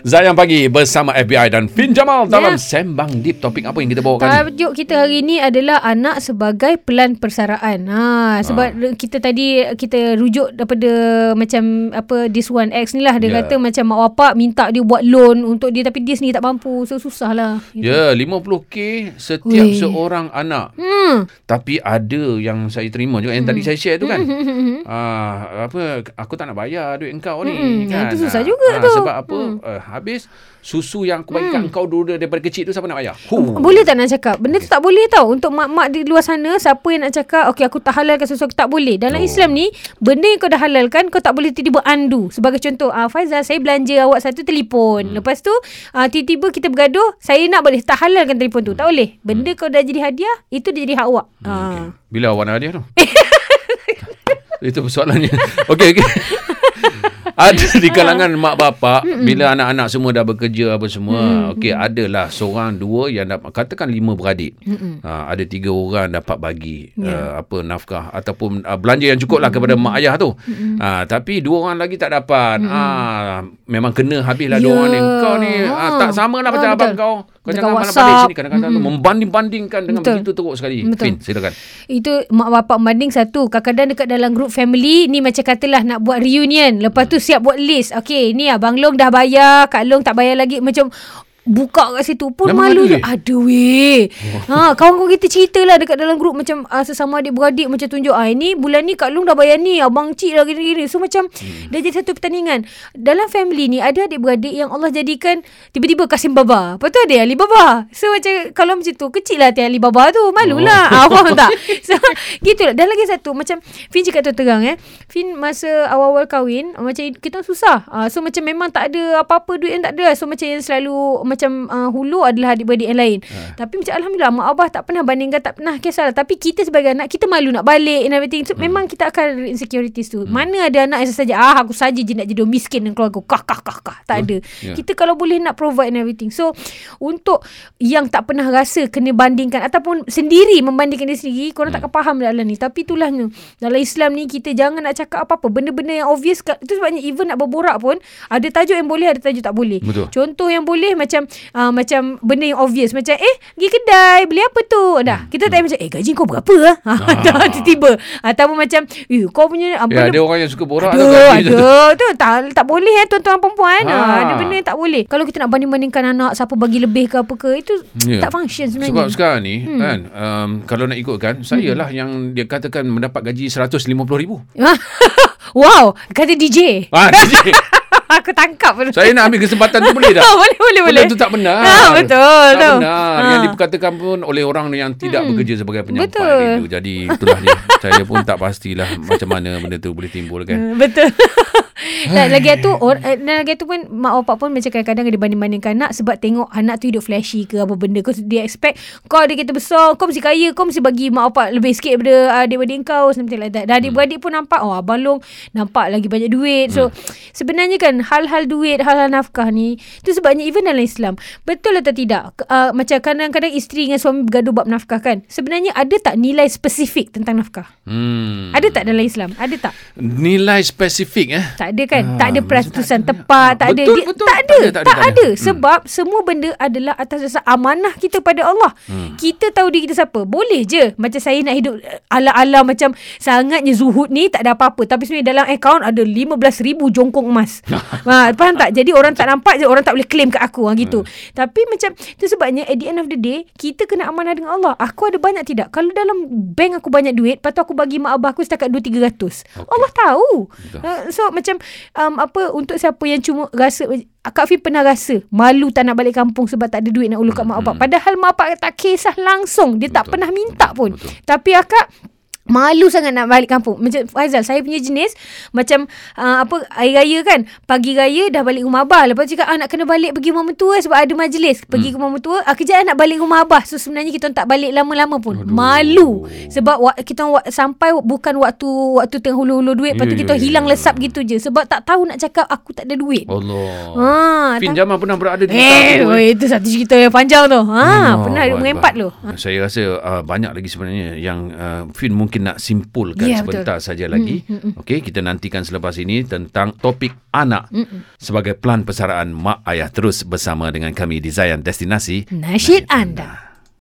Zayang Pagi bersama FBI dan Fynn Jamal dalam Sembang Deep. Topik apa yang kita bawakan? Tajuk kita hari ini adalah anak sebagai pelan persaraan. Sebab kita tadi kita rujuk daripada macam apa this one X ni lah. Dia kata macam mak bapak minta dia buat loan untuk dia tapi dia sendiri tak mampu. So susah lah. Ya, $50,000 setiap seorang anak. Tapi ada yang saya terima juga yang tadi saya share tu kan. Aku tak nak bayar duit engkau ni. Kan? Itu susah juga tu. Sebab apa? Habis susu yang aku bagi kat engkau dulu daripada kecil tu siapa nak bayar? Boleh tak nak cakap? Benda tu tak boleh tau. Untuk mak-mak di luar sana, siapa yang nak cakap okey aku tak halalkan susu, aku tak boleh. Dalam Islam ni, benda yang kau dah halalkan kau tak boleh tiba-tiba undo. Sebagai contoh, Faizah, saya belanja awak satu telefon. Lepas tu tiba-tiba kita bergaduh, saya nak boleh tak halalkan telefon tu. Tak boleh. Benda kau dah jadi hadiah, itu dia jadi hak awak. Bila awak nak hadiah tu? Itu persoalannya. Okey. Ada di kalangan mak bapak, bila anak-anak semua dah bekerja apa semua, okey, adalah seorang dua yang dapat, katakan 5 beradik. Ada 3 orang dapat bagi nafkah ataupun belanja yang cukup lah kepada mak ayah tu. Tapi 2 orang lagi tak dapat. Memang kena habislah 2 orang ni. Kau ni tak sama lah macam abang kau. Kau jangan malam balik sini kadang-kadang membanding-bandingkan dengan begitu teruk sekali. Fin, silakan. Itu mak bapak banding satu. Kadang-kadang dekat dalam group family ni macam katalah nak buat reunion. Lepas tu siap buat list. Okey, ni abang Long dah bayar, Kak Long tak bayar lagi. Macam buka kat situ pun memang malu je. Aduh weh. Kawan-kawan kita ceritalah dekat dalam grup macam sesama adik-beradik macam tunjuk ini bulan ni Kak Long dah bayar ni, abang cik dah gini-gini. So macam dah jadi satu pertandingan. Dalam family ni ada adik-beradik yang Allah jadikan tiba-tiba Kasim Baba. Lepas tu ada Ali Baba. So macam kalau macam tu kecil lah hati Ali Baba tu. Malulah. Faham tak? So gitulah. Dan lagi satu macam Finn cakap terang Finn masa awal-awal kahwin macam kita susah. So macam memang tak ada apa-apa duit yang tak ada. So macam yang selalu macam hulu adalah adik-beradik yang lain. Tapi macam Alhamdulillah mak abah tak pernah bandingkan, tak pernah kisahlah. Tapi kita sebagai anak, kita malu nak balik and everything. So memang kita akan insecurities tu. Mana ada anak yang saja aku saja je nak jadi miskin dan keluarga kah. Tak ada. Kita kalau boleh nak provide and everything. So untuk yang tak pernah rasa kena bandingkan ataupun sendiri membandingkan diri sendiri, korang takkan faham dalam ni. Tapi itulah ni, dalam Islam ni kita jangan nak cakap apa-apa benda-benda yang obvious. Itu sebabnya even nak berborak pun ada tajuk yang boleh, ada tajuk tak boleh. Betul. Contoh yang boleh macam benda yang obvious macam pergi kedai beli apa tu dah kita tak macam gaji kau berapa tiba-tiba ataupun macam kau punya ada orang yang suka borak tu tak boleh tuan-tuan perempuan ada benda yang tak boleh. Kalau kita nak banding-bandingkan anak siapa bagi lebih ke apa ke itu tak function sebenarnya. Sebab sekarang ni kan kalau nak ikutkan sayalah yang dia katakan mendapat gaji RM150,000. Wow, kata DJ. DJ. Aku tangkap. Saya nak ambil kesempatan tu boleh tak? Boleh. Benda tu tak benar. Betul. Tak benar. Yang dikatakan pun oleh orang yang tidak bekerja sebagai penyampai itu. Jadi itulah dia. Saya pun tak pastilah macam mana benda tu boleh timbul kan. Betul. Dan lagi tu pun mak bapak pun macam kadang-kadang dia banding-bandingkan anak sebab tengok anak tu hidup flashy ke apa benda. Kau dia expect kau ada kereta besar, kau mesti kaya, kau mesti bagi mak bapak lebih sikit daripada adik-adik kau something like that. Dan adik-adik pun nampak abang Long nampak lagi banyak duit. So sebenarnya kan hal-hal duit, hal-hal nafkah ni tu sebabnya even dalam Islam. Betul atau tidak? Macam kadang-kadang isteri dengan suami bergaduh bab nafkah kan. Sebenarnya ada tak nilai spesifik tentang nafkah? Ada tak dalam Islam? Ada tak? Nilai spesifik Tak ada kan? Tak ada peratusan tepat, tak ada. Sebab semua benda adalah atas dasar amanah kita pada Allah. Kita tahu diri kita siapa. Boleh je macam saya nak hidup ala-ala macam sangatnya zuhud ni tak ada apa-apa. Tapi sebenarnya dalam akaun ada 15,000 jongkong emas. Faham tak? Jadi orang tak nampak je, orang tak boleh claim kat aku gitu. Tapi macam tu sebabnya at the end of the day kita kena amanah dengan Allah. Aku ada banyak tidak? Kalau dalam bank aku banyak duit, lepas tu aku bagi mak abah aku setakat 200-300. Allah tahu. So macam untuk siapa yang cuma rasa Kak Fee pernah rasa malu tak nak balik kampung sebab tak ada duit nak ulu kat mak bapak. Padahal mak bapak tak kisah langsung. Dia tak pernah minta pun. Tapi akak malu sangat nak balik kampung. Macam Faizal, saya punya jenis macam air raya kan, pagi raya dah balik rumah abah. Lepas tu cakap nak kena balik pergi rumah mertua sebab ada majlis. Pergi rumah mertua, kejap nak balik rumah abah. So sebenarnya kita tak balik lama-lama pun. Malu. Sebab kita sampai bukan waktu tengah hulu-hulu duit. Lepas tu kita hilang lesap gitu je. Sebab tak tahu nak cakap aku tak ada duit. Allah. Fynn Jamal pernah berada di kampung. Itu satu cerita yang panjang tu. Pernah merempat tu. Saya rasa banyak lagi sebenarnya yang Fynn mungkin kita nak simpulkan sebentar saja lagi. Okey, kita nantikan selepas ini tentang topik anak sebagai pelan persaraan mak ayah, terus bersama dengan kami di Zayan Destinasi Nasyid Anda.